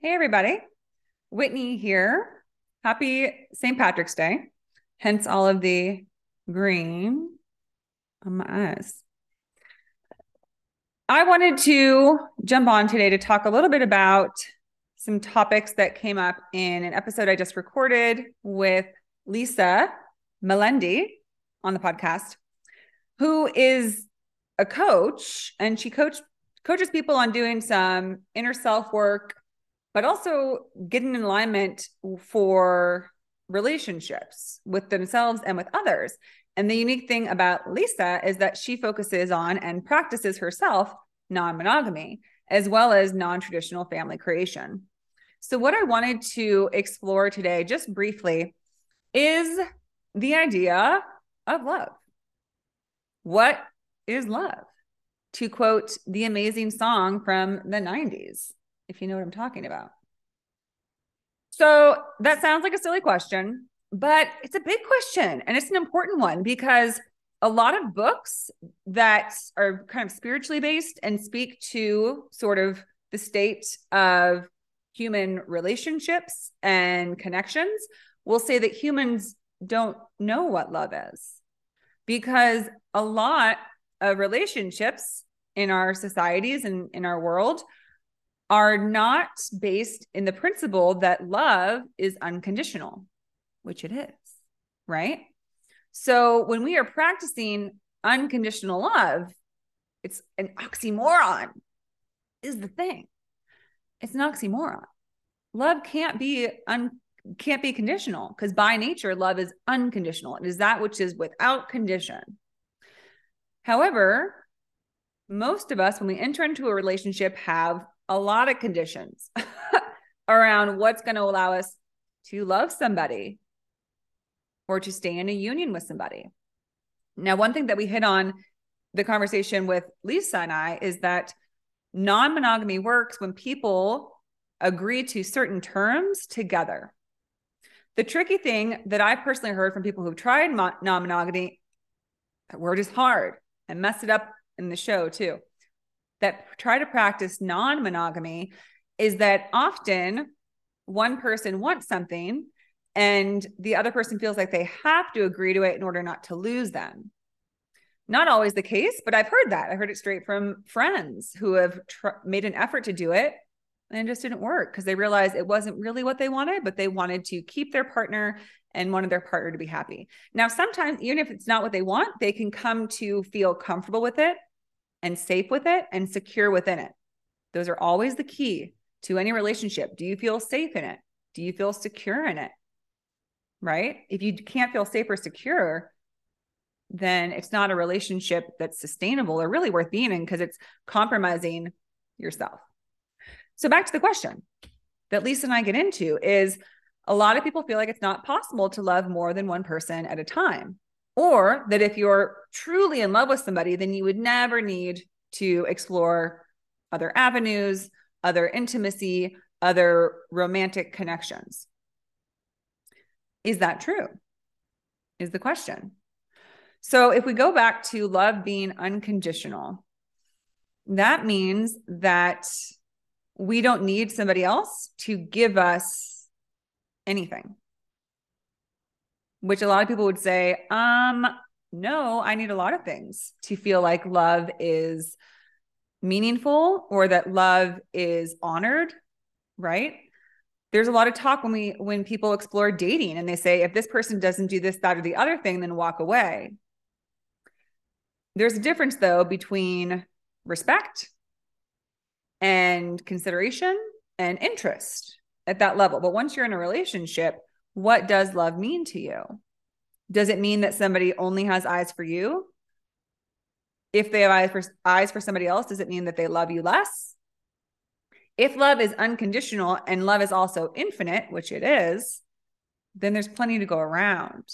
Hey, everybody. Whitney here. Happy St. Patrick's Day. Hence all of the green on my eyes. I wanted to jump on today to talk a little bit about some topics that came up in an episode I just recorded with Lisa Melendy on the podcast, who is a coach, and she coaches people on doing some inner self work, but also getting in alignment for relationships with themselves and with others. And the unique thing about Lisa is that she focuses on and practices herself non-monogamy, as well as non-traditional family creation. So what I wanted to explore today, just briefly, is the idea of love. What is love? To quote the amazing song from the 90s. If you know what I'm talking about. So that sounds like a silly question, but it's a big question, and it's an important one, because a lot of books that are kind of spiritually based and speak to sort of the state of human relationships and connections will say that humans don't know what love is, because a lot of relationships in our societies and in our world are not based in the principle that love is unconditional, which it is, right? So when we are practicing unconditional love, it's an oxymoron, is the thing. It's an oxymoron. Love can't be conditional, because by nature, love is unconditional. It is that which is without condition. However, most of us, when we enter into a relationship, have a lot of conditions around what's going to allow us to love somebody or to stay in a union with somebody. Now, one thing that we hit on the conversation with Lisa and I is that non-monogamy works when people agree to certain terms together. The tricky thing that I personally heard from people who've tried non-monogamy, that word is hard, I messed it up in the show too, that try to practice non-monogamy, is that often one person wants something and the other person feels like they have to agree to it in order not to lose them. Not always the case, but I've heard that. I heard it straight from friends who have made an effort to do it and it just didn't work, because they realized it wasn't really what they wanted, but they wanted to keep their partner and wanted their partner to be happy. Now, sometimes, even if it's not what they want, they can come to feel comfortable with it and safe with it and secure within it. Those are always the key to any relationship. Do you feel safe in it? Do you feel secure in it? Right? If you can't feel safe or secure, then it's not a relationship that's sustainable or really worth being in, because it's compromising yourself. So back to the question that Lisa and I get into is, a lot of people feel like it's not possible to love more than one person at a time. Or that if you're truly in love with somebody, then you would never need to explore other avenues, other intimacy, other romantic connections. Is that true? Is the question. So if we go back to love being unconditional, that means that we don't need somebody else to give us anything. Which a lot of people would say, no, I need a lot of things to feel like love is meaningful or that love is honored, right? There's a lot of talk when people explore dating and they say, if this person doesn't do this, that, or the other thing, then walk away. There's a difference though between respect and consideration and interest at that level. But once you're in a relationship, what does love mean to you? Does it mean that somebody only has eyes for you? If they have eyes for somebody else, does it mean that they love you less? If love is unconditional and love is also infinite, which it is, then there's plenty to go around.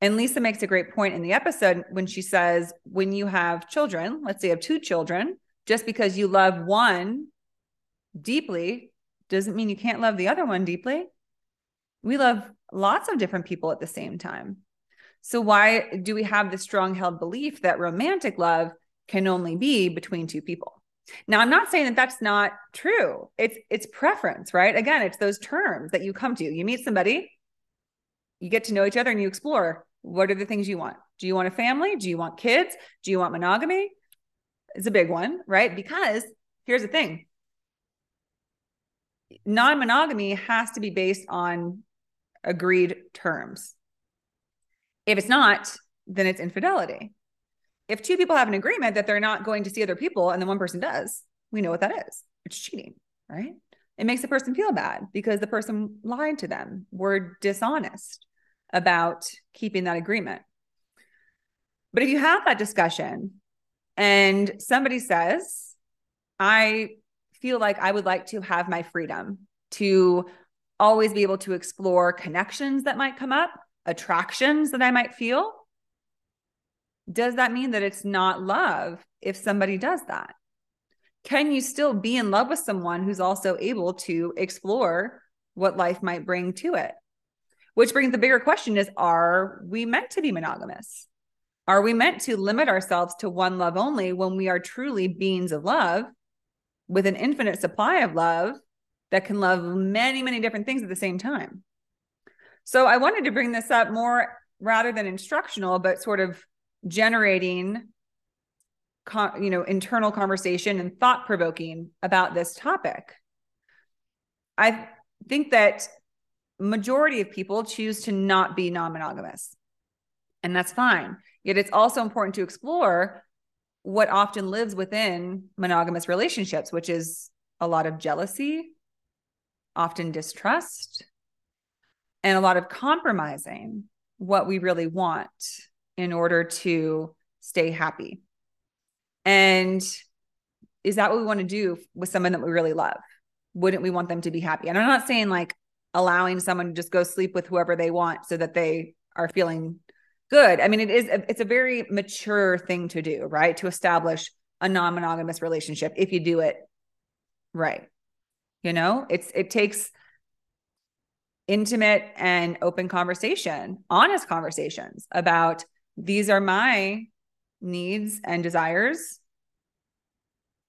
And Lisa makes a great point in the episode when she says, when you have children, let's say you have two children, just because you love one deeply doesn't mean you can't love the other one deeply. We love lots of different people at the same time. So why do we have this strong held belief that romantic love can only be between two people? Now, I'm not saying that that's not true. It's preference, right? Again, it's those terms that you come to. You meet somebody, you get to know each other, and you explore, what are the things you want? Do you want a family? Do you want kids? Do you want monogamy? It's a big one, right? Because here's the thing. Non-monogamy has to be based on agreed terms. If it's not, then it's infidelity. If two people have an agreement that they're not going to see other people and then one person does, we know what that is. It's cheating, right? It makes the person feel bad because the person lied to them, were dishonest about keeping that agreement. But if you have that discussion and somebody says, I feel like I would like to have my freedom to always be able to explore connections that might come up, attractions that I might feel. Does that mean that it's not love if somebody does that? Can you still be in love with someone who's also able to explore what life might bring to it? Which brings the bigger question is, are we meant to be monogamous? Are we meant to limit ourselves to one love only when we are truly beings of love with an infinite supply of love that can love many, many different things at the same time? So I wanted to bring this up more rather than instructional, but sort of generating, internal conversation and thought provoking about this topic. I think that majority of people choose to not be non-monogamous, and that's fine. Yet it's also important to explore what often lives within monogamous relationships, which is a lot of jealousy, often distrust, and a lot of compromising what we really want in order to stay happy. And is that what we want to do with someone that we really love? Wouldn't we want them to be happy? And I'm not saying like allowing someone to just go sleep with whoever they want so that they are feeling good. I mean, it's a very mature thing to do, right? To establish a non-monogamous relationship if you do it right. It takes intimate and open conversation, honest conversations about these are my needs and desires.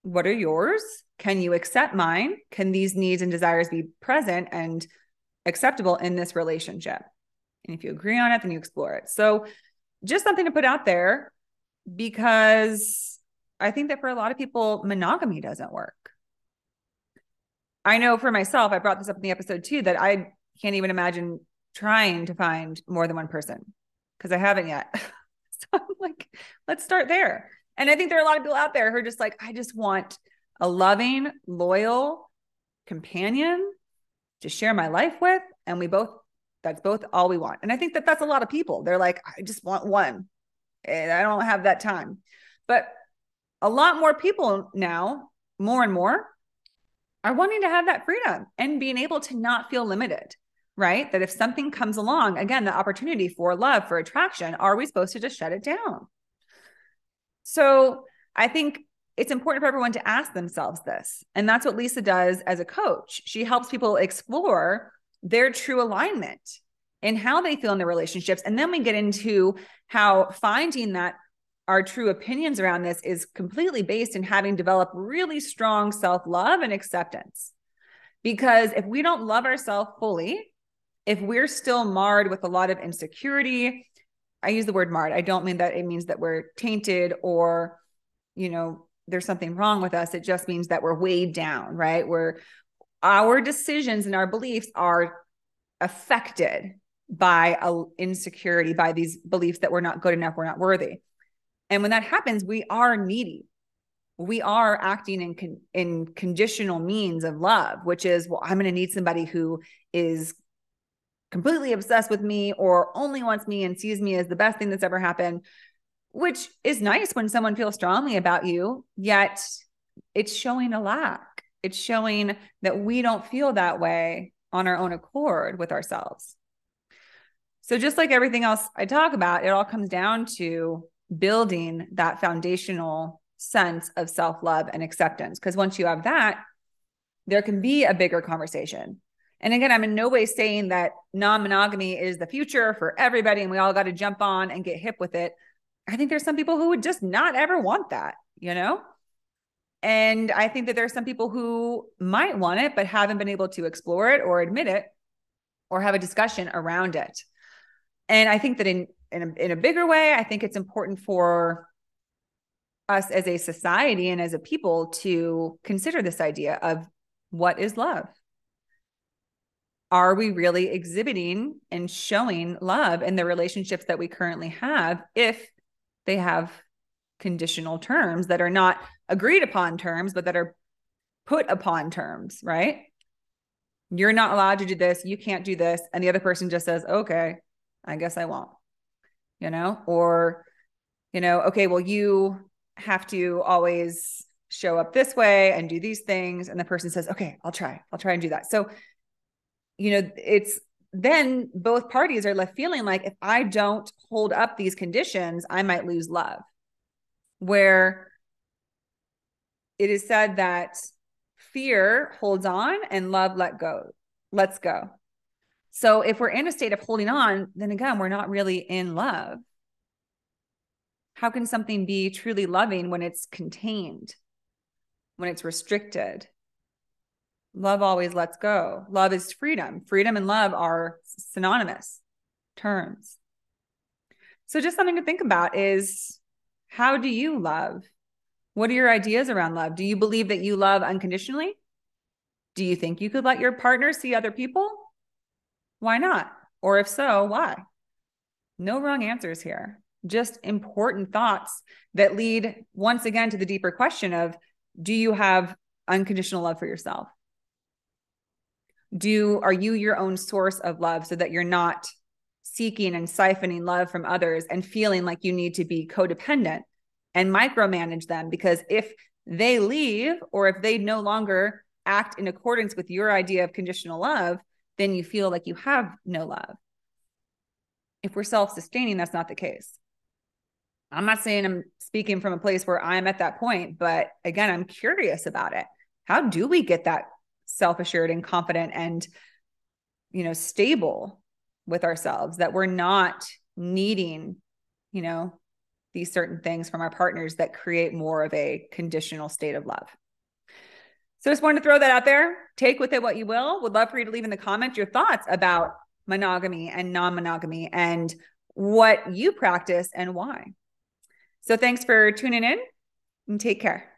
What are yours? Can you accept mine? Can these needs and desires be present and acceptable in this relationship? And if you agree on it, then you explore it. So just something to put out there, because I think that for a lot of people, monogamy doesn't work. I know for myself, I brought this up in the episode too, that I can't even imagine trying to find more than one person because I haven't yet. So I'm like, let's start there. And I think there are a lot of people out there who are just like, I just want a loving, loyal companion to share my life with. And that's both all we want. And I think that that's a lot of people. They're like, I just want one and I don't have that time. But a lot more people now, more and more, are wanting to have that freedom and being able to not feel limited, right? That if something comes along, again, the opportunity for love, for attraction, are we supposed to just shut it down? So I think it's important for everyone to ask themselves this. And that's what Lisa does as a coach. She helps people explore their true alignment and how they feel in their relationships. And then we get into how finding that our true opinions around this is completely based in having developed really strong self-love and acceptance. Because if we don't love ourselves fully, if we're still marred with a lot of insecurity, I use the word marred. I don't mean that it means that we're tainted or, there's something wrong with us. It just means that we're weighed down, right? Our decisions and our beliefs are affected by insecurity, by these beliefs that we're not good enough, we're not worthy. And when that happens, we are needy. We are acting in conditional means of love, which is, well, I'm going to need somebody who is completely obsessed with me or only wants me and sees me as the best thing that's ever happened, which is nice when someone feels strongly about you, yet it's showing a lack. It's showing that we don't feel that way on our own accord with ourselves. So just like everything else I talk about, it all comes down to building that foundational sense of self-love and acceptance. Because once you have that, there can be a bigger conversation. And again, I'm in no way saying that non-monogamy is the future for everybody and we all got to jump on and get hip with it. I think there's some people who would just not ever want that, And I think that there are some people who might want it, but haven't been able to explore it or admit it or have a discussion around it. And I think that in a bigger way, I think it's important for us as a society and as a people to consider this idea of what is love. Are we really exhibiting and showing love in the relationships that we currently have if they have conditional terms that are not agreed upon terms, but that are put upon terms, right? You're not allowed to do this. You can't do this. And the other person just says, okay, I guess I won't, or, okay, well, you have to always show up this way and do these things. And the person says, okay, I'll try and do that. So, it's then both parties are left feeling like if I don't hold up these conditions, I might lose love. Where it is said that fear holds on and love lets go. So if we're in a state of holding on, then again, we're not really in love. How can something be truly loving when it's contained, when it's restricted? Love always lets go. Love is freedom. Freedom and love are synonymous terms. So just something to think about is, how do you love? What are your ideas around love? Do you believe that you love unconditionally? Do you think you could let your partner see other people? Why not? Or if so, why? No wrong answers here. Just important thoughts that lead once again to the deeper question of, do you have unconditional love for yourself? Are you your own source of love so that you're not seeking and siphoning love from others and feeling like you need to be codependent and micromanage them? Because if they leave or if they no longer act in accordance with your idea of conditional love, then you feel like you have no love. If we're self-sustaining, that's not the case. I'm not saying I'm speaking from a place where I'm at that point, but again, I'm curious about it. How do we get that self-assured and confident and, stable with ourselves, that we're not needing, these certain things from our partners that create more of a conditional state of love? So just wanted to throw that out there. Take with it what you will. Would love for you to leave in the comments your thoughts about monogamy and non-monogamy and what you practice and why. So thanks for tuning in and take care.